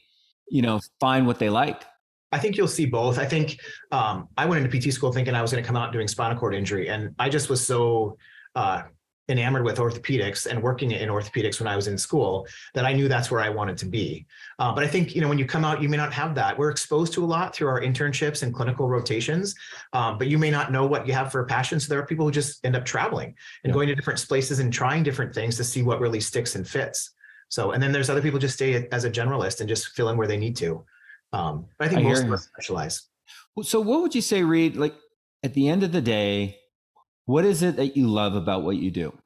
you know, find what they like? I think you'll see both. I think um, I went into P T school thinking I was going to come out doing spinal cord injury. And I just was so uh, enamored with orthopedics and working in orthopedics when I was in school that I knew that's where I wanted to be. Uh, but I think, you know, when you come out, you may not have that. We're exposed to a lot through our internships and clinical rotations, um, but you may not know what you have for a passion. So there are people who just end up traveling and yeah. going to different places and trying different things to see what really sticks and fits. So, and then there's other people just stay as a generalist and just fill in where they need to. Um, but I think I most of us specialize. So what would you say, Reid, like at the end of the day, what is it that you love about what you do?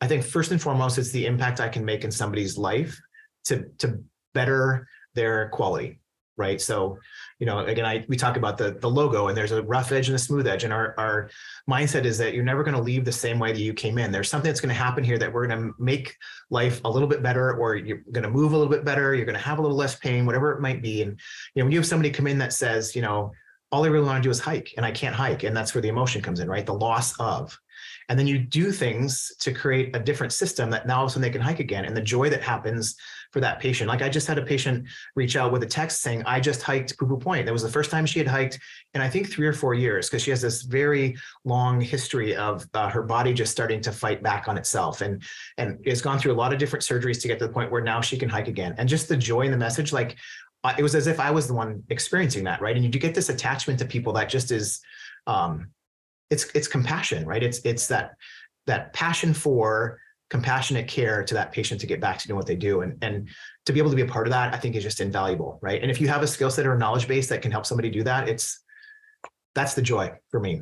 I think first and foremost, it's the impact I can make in somebody's life to, to better their quality, right? So, you know, again, I, we talk about the, the logo, and there's a rough edge and a smooth edge. And our, our mindset is that you're never going to leave the same way that you came in. There's something that's going to happen here that we're going to make life a little bit better, or you're going to move a little bit better. You're going to have a little less pain, whatever it might be. And, you know, when you have somebody come in that says, you know, all I really want to do is hike, and I can't hike. And that's where the emotion comes in, right? The loss of. And then you do things to create a different system that now all of a sudden they can hike again. And the joy that happens for that patient. Like I just had a patient reach out with a text saying, I just hiked Poo Poo Point. That was the first time she had hiked in I think three or four years, because she has this very long history of uh, her body just starting to fight back on itself. And, and it's gone through a lot of different surgeries to get to the point where now she can hike again. And just the joy in the message, like, it was as if I was the one experiencing that, right? And you do get this attachment to people that just is, um, it's it's compassion, right? It's it's that that passion for compassionate care to that patient to get back to doing what they do, and and to be able to be a part of that, I think is just invaluable, right? And if you have a skill set or a knowledge base that can help somebody do that, it's that's the joy for me.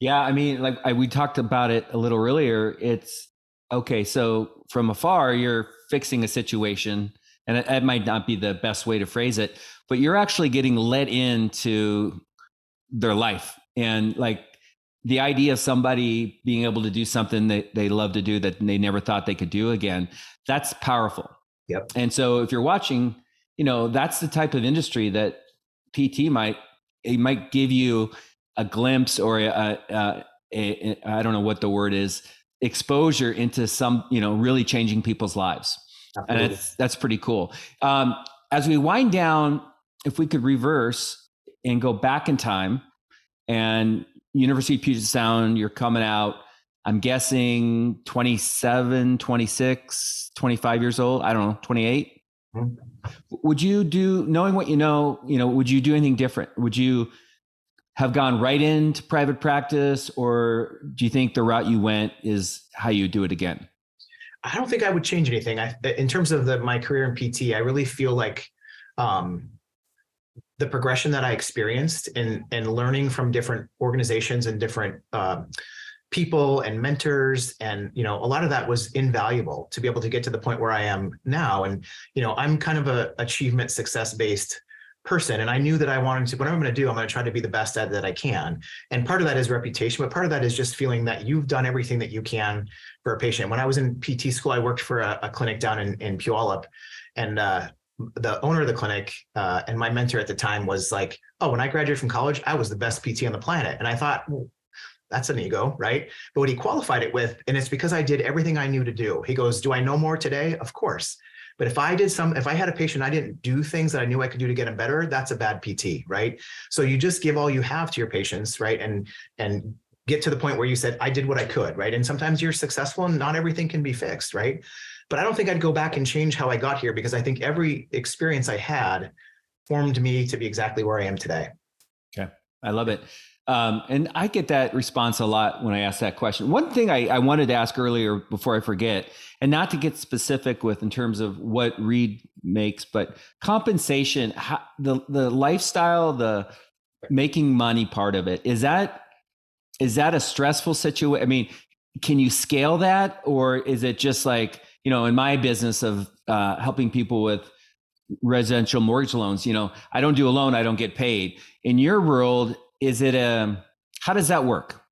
Yeah, I mean, like I, we talked about it a little earlier. It's okay, so from afar, you're fixing a situation. And it might not be the best way to phrase it, but you're actually getting let into their life. And like the idea of somebody being able to do something that they love to do that they never thought they could do again, that's powerful. Yep. And so if you're watching, you know, that's the type of industry that P T might, it might give you a glimpse or a, a, a, a I don't know what the word is, exposure into some, you know, really changing people's lives. Absolutely. And it's, that's pretty cool. Um, as we wind down, if we could reverse and go back in time, and University of Puget Sound, you're coming out, I'm guessing twenty-seven, twenty-six, twenty-five years old, I don't know, twenty-eight. Mm-hmm. Would you do, knowing what you know, you know, would you do anything different? Would you have gone right into private practice, or do you think the route you went is how you do it again? I don't think I would change anything. I, in terms of the, my career in P T, I really feel like um, the progression that I experienced in, in learning from different organizations and different uh, people and mentors, and, you know, a lot of that was invaluable to be able to get to the point where I am now. And, you know, I'm kind of a achievement success-based person. And I knew that I wanted to, whatever I'm going to do, I'm going to try to be the best at that I can. And part of that is reputation, but part of that is just feeling that you've done everything that you can for a patient. When I was in P T school, I worked for a, a clinic down in, in Puyallup, and uh, the owner of the clinic uh, and my mentor at the time was like, oh, when I graduated from college, I was the best P T on the planet. And I thought, well, that's an ego, right? But what he qualified it with, and it's because I did everything I knew to do. He goes, do I know more today? Of course. But if I did some, if I had a patient, I didn't do things that I knew I could do to get them better, that's a bad P T, right? So you just give all you have to your patients, right? And, and get to the point where you said, I did what I could, right? And sometimes you're successful and not everything can be fixed, right? But I don't think I'd go back and change how I got here, because I think every experience I had formed me to be exactly where I am today. Okay. I love it. Um, and I get that response a lot when I ask that question. One thing I, I wanted to ask earlier before I forget, and not to get specific with in terms of what Reid makes, but compensation, how, the, the lifestyle, the making money part of it, is that, is that a stressful situation? I mean, can you scale that, or is it just like, you know, in my business of uh, helping people with residential mortgage loans, you know, I don't do a loan, I don't get paid. In your world, is it a, how does that work?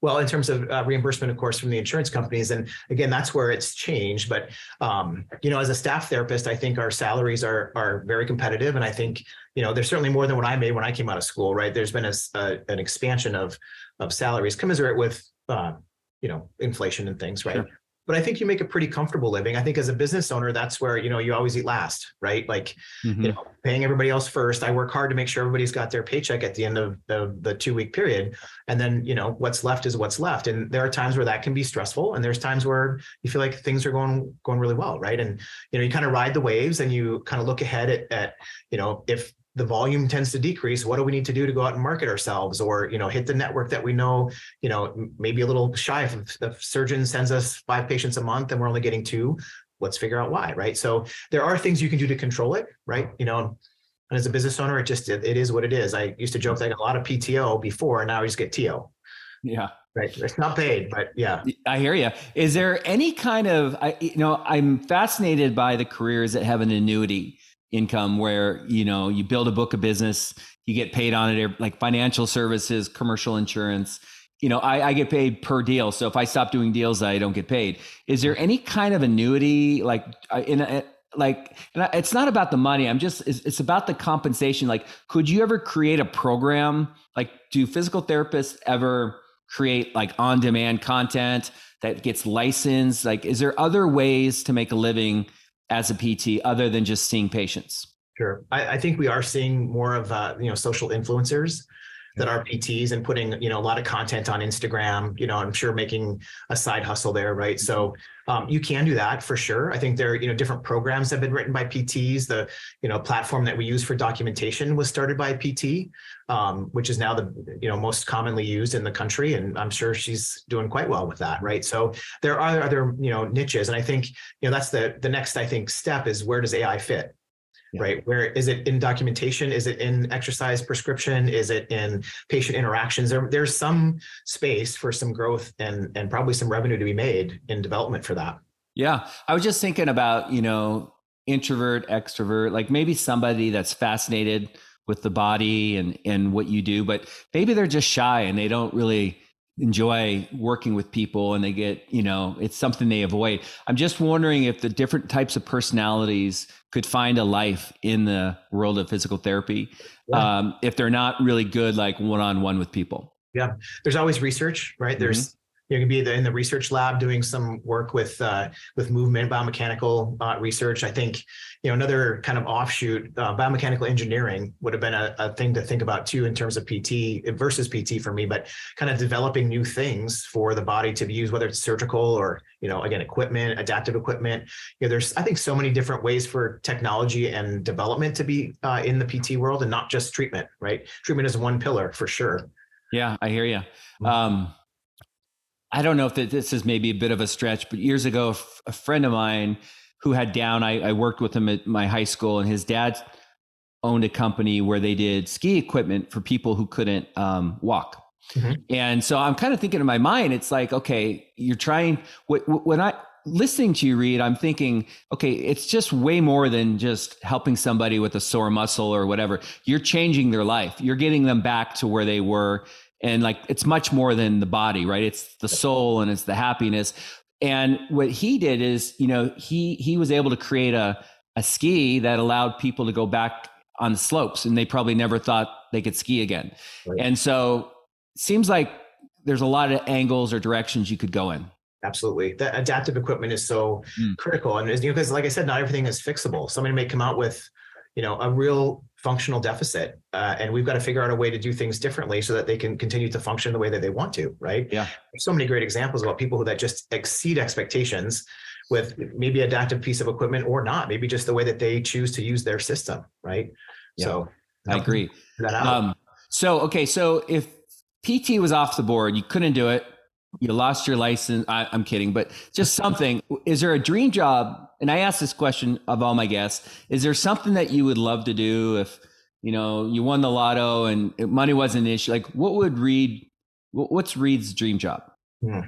Well, in terms of uh, reimbursement, of course, from the insurance companies. And again, that's where it's changed. But, um, you know, as a staff therapist, I think our salaries are are very competitive. And I think, you know, there's certainly more than what I made when I came out of school, right? There's been a, a, an expansion of of salaries commensurate with, uh, you know, inflation and things, right? Sure. But I think you make a pretty comfortable living. I think as a business owner, that's where, you know, you always eat last, right? Like, mm-hmm. you know, paying everybody else first. I work hard to make sure everybody's got their paycheck at the end of the, the two week period. And then, you know, what's left is what's left. And there are times where that can be stressful. And there's times where you feel like things are going, going really well. Right. And, you know, you kind of ride the waves and you kind of look ahead at, at, you know, if the volume tends to decrease, what do we need to do to go out and market ourselves, or, you know, hit the network that we know, you know, maybe a little shy. If the surgeon sends us five patients a month and we're only getting two, let's figure out why. Right. So there are things you can do to control it. Right. You know, and as a business owner, it just, it, it is what it is. I used to joke that I got a lot of P T O before, and now I just get T O. Yeah. Right. It's not paid, but yeah. I hear you. Is there any kind of, I, you know, I'm fascinated by the careers that have an annuity income where, you know, you build a book of business, you get paid on it, like financial services, commercial insurance. You know, I, I get paid per deal. So if I stop doing deals, I don't get paid. Is there any kind of annuity? Like, in a, like, and it's not about the money. I'm just, it's, it's about the compensation. Like, could you ever create a program? Like, do physical therapists ever create like on-demand content that gets licensed? Like, is there other ways to make a living as a P T other than just seeing patients? Sure. I, I think we are seeing more of, uh, you know, social influencers that are P Ts and putting, you know, a lot of content on Instagram, you know, I'm sure making a side hustle there. Right. So um, you can do that for sure. I think there are, you know, different programs have been written by P Ts. The, you know, platform that we use for documentation was started by a P T, um, which is now the, you know, most commonly used in the country. And I'm sure she's doing quite well with that. Right. So there are other, you know, niches. And I think, you know, that's the, the next, I think, step is, where does A I fit? Yeah. Right. Where is it in documentation? Is it in exercise prescription? Is it in patient interactions? There, there's some space for some growth and, and probably some revenue to be made in development for that. Yeah. I was just thinking about, you know, introvert, extrovert, like maybe somebody that's fascinated with the body and, and what you do, but maybe they're just shy and they don't really enjoy working with people and they get, you know, it's something they avoid. I'm just wondering if the different types of personalities could find a life in the world of physical therapy, yeah. um, if they're not really good, like one-on-one with people. Yeah. There's always research, right? There's, mm-hmm. you can be in the research lab doing some work with, uh, with movement, biomechanical uh, research. I think, you know, another kind of offshoot, uh, biomechanical engineering would have been a, a thing to think about too, in terms of P T versus P T for me, but kind of developing new things for the body to be used, whether it's surgical or, you know, again, equipment, adaptive equipment. You know, there's, I think, so many different ways for technology and development to be uh, in the P T world and not just treatment, right? Treatment is one pillar for sure. Yeah, I hear you. Um, I don't know if this is maybe a bit of a stretch, but years ago, a friend of mine who had down, I, I worked with him at my high school, and his dad owned a company where they did ski equipment for people who couldn't um, walk. Mm-hmm. And so I'm kind of thinking in my mind, it's like, okay, you're trying, when I listening to you, Reid, I'm thinking, okay, it's just way more than just helping somebody with a sore muscle or whatever. You're changing their life. You're getting them back to where they were. And like, it's much more than the body, right? It's the soul and it's the happiness. And what he did is, you know, he he was able to create a, a ski that allowed people to go back on the slopes, and they probably never thought they could ski again. Right. And so it seems like there's a lot of angles or directions you could go in. Absolutely. That adaptive equipment is so mm. critical. And you know, because like I said, not everything is fixable. Somebody may come out with, you know, a real functional deficit. Uh, and we've got to figure out a way to do things differently so that they can continue to function the way that they want to, right? Yeah. There's so many great examples about people who that just exceed expectations, with maybe adaptive piece of equipment or not, maybe just the way that they choose to use their system, right? Yeah, so I agree. That out. Um, so, okay. So if P T was off the board, you couldn't do it, you lost your license. I, I'm kidding, but just something, is there a dream job? And I asked this question of all my guests, is there something that you would love to do if, you know, you won the lotto and money wasn't an issue? Like what would Reid, what's Reid's dream job? Hmm.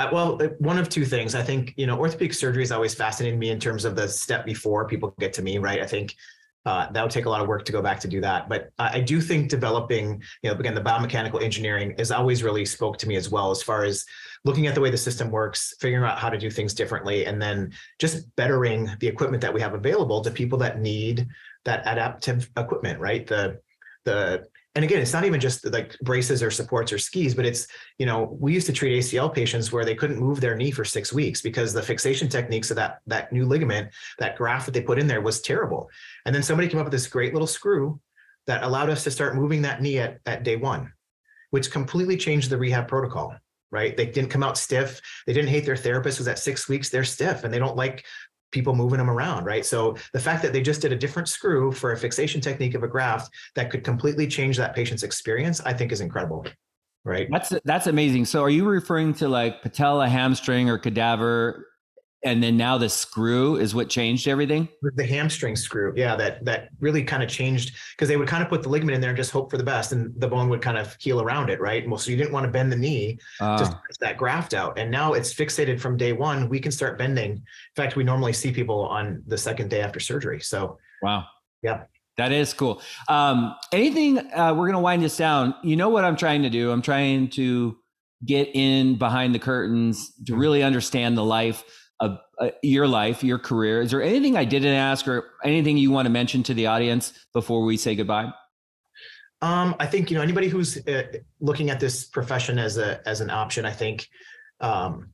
Uh, well, one of two things. I think, you know, orthopedic surgery has always fascinated me in terms of the step before people get to me, right? I think uh, that would take a lot of work to go back to do that. But uh, I do think developing, you know, again, the biomechanical engineering has always really spoke to me as well, as far as looking at the way the system works, figuring out how to do things differently, and then just bettering the equipment that we have available to people that need that adaptive equipment, right? The, the, And again, it's not even just like braces or supports or skis, but it's, you know, we used to treat A C L patients where they couldn't move their knee for six weeks because the fixation techniques of that, that new ligament, that graft that they put in there was terrible. And then somebody came up with this great little screw that allowed us to start moving that knee at, at day one, which completely changed the rehab protocol, right? They didn't come out stiff. They didn't hate their therapist because at six weeks, they're stiff and they don't like people moving them around, right? So the fact that they just did a different screw for a fixation technique of a graft that could completely change that patient's experience, I think is incredible, right? That's that's amazing. So are you referring to like patella, hamstring, or cadaver, and then now the screw is what changed everything? The hamstring screw, yeah, that that really kind of changed, because they would kind of put the ligament in there and just hope for the best, and the bone would kind of heal around it, right? Well, so you didn't want to bend the knee uh. to stretch that graft out, and now it's fixated from day one. We can start bending. In fact, we normally see people on the second day after surgery. So wow, yeah, that is cool. Um, anything? Uh, we're gonna wind this down. You know what I'm trying to do? I'm trying to get in behind the curtains to really understand the life. Of uh, your life, your career. Is there anything I didn't ask or anything you want to mention to the audience before we say goodbye? Um, I think, you know, anybody who's uh, looking at this profession as a, as an option, I think um,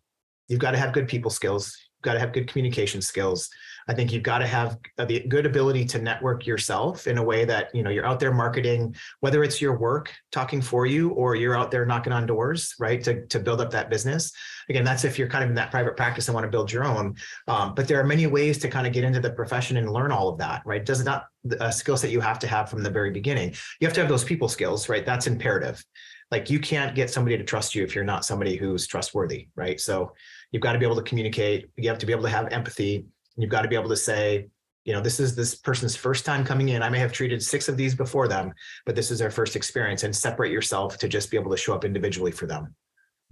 you've got to have good people skills. You've got to have good communication skills. I think you've got to have the good ability to network yourself in a way that, you know, you're out there marketing, whether it's your work talking for you or you're out there knocking on doors, right, to, to build up that business. Again, that's if you're kind of in that private practice and want to build your own. Um, but there are many ways to kind of get into the profession and learn all of that, right? It does not a skill set you have to have from the very beginning. You have to have those people skills, right? That's imperative. Like you can't get somebody to trust you if you're not somebody who's trustworthy, right? So you've got to be able to communicate. You have to be able to have empathy. You've got to be able to say, you know, this is this person's first time coming in. I may have treated six of these before them, but this is their first experience, and separate yourself to just be able to show up individually for them.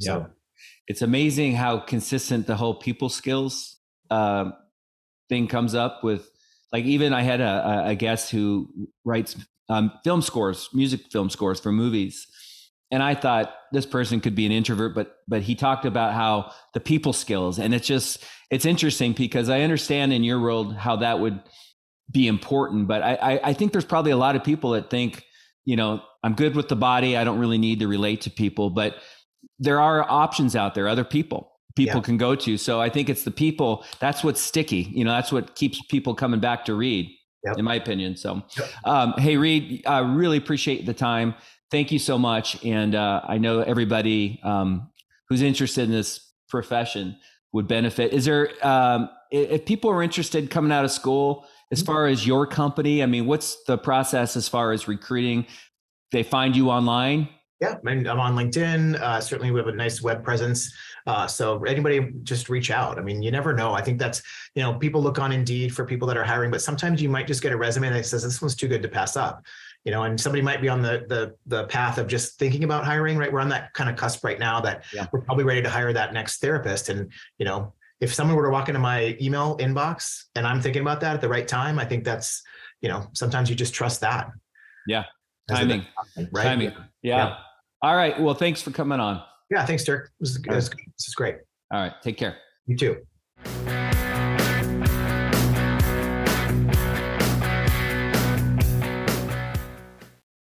Yeah. So it's amazing how consistent the whole people skills uh, thing comes up with. Like even I had a, a guest who writes um, film scores, music film scores for movies. And I thought this person could be an introvert, but but he talked about how the people skills, and it's just, it's interesting because I understand in your world how that would be important, but I, I, I think there's probably a lot of people that think, you know, I'm good with the body, I don't really need to relate to people, but there are options out there, other people, people yeah. can go to. So I think it's the people, that's what's sticky, you know, that's what keeps people coming back to Reid, yep. in my opinion. So, yep. um, hey, Reid, I really appreciate the time. Thank you so much. And uh, I know everybody um, who's interested in this profession would benefit. Is there, um, if people are interested coming out of school, as far as your company, I mean, what's the process as far as recruiting? They find you online? Yeah, I'm on LinkedIn. Uh, certainly we have a nice web presence. Uh, so anybody just reach out. I mean, you never know. I think that's, you know, people look on Indeed for people that are hiring, but sometimes you might just get a resume that says, this one's too good to pass up. You know, and somebody might be on the the the path of just thinking about hiring, right? We're on that kind of cusp right now that yeah. we're probably ready to hire that next therapist. And, you know, if someone were to walk into my email inbox and I'm thinking about that at the right time, I think that's, you know, sometimes you just trust that. Yeah. Timing. Timing, right? Timing. Yeah. Yeah. yeah. All right. Well, thanks for coming on. Yeah. Thanks, Dirk. This is, this is great. All right. Take care. You too.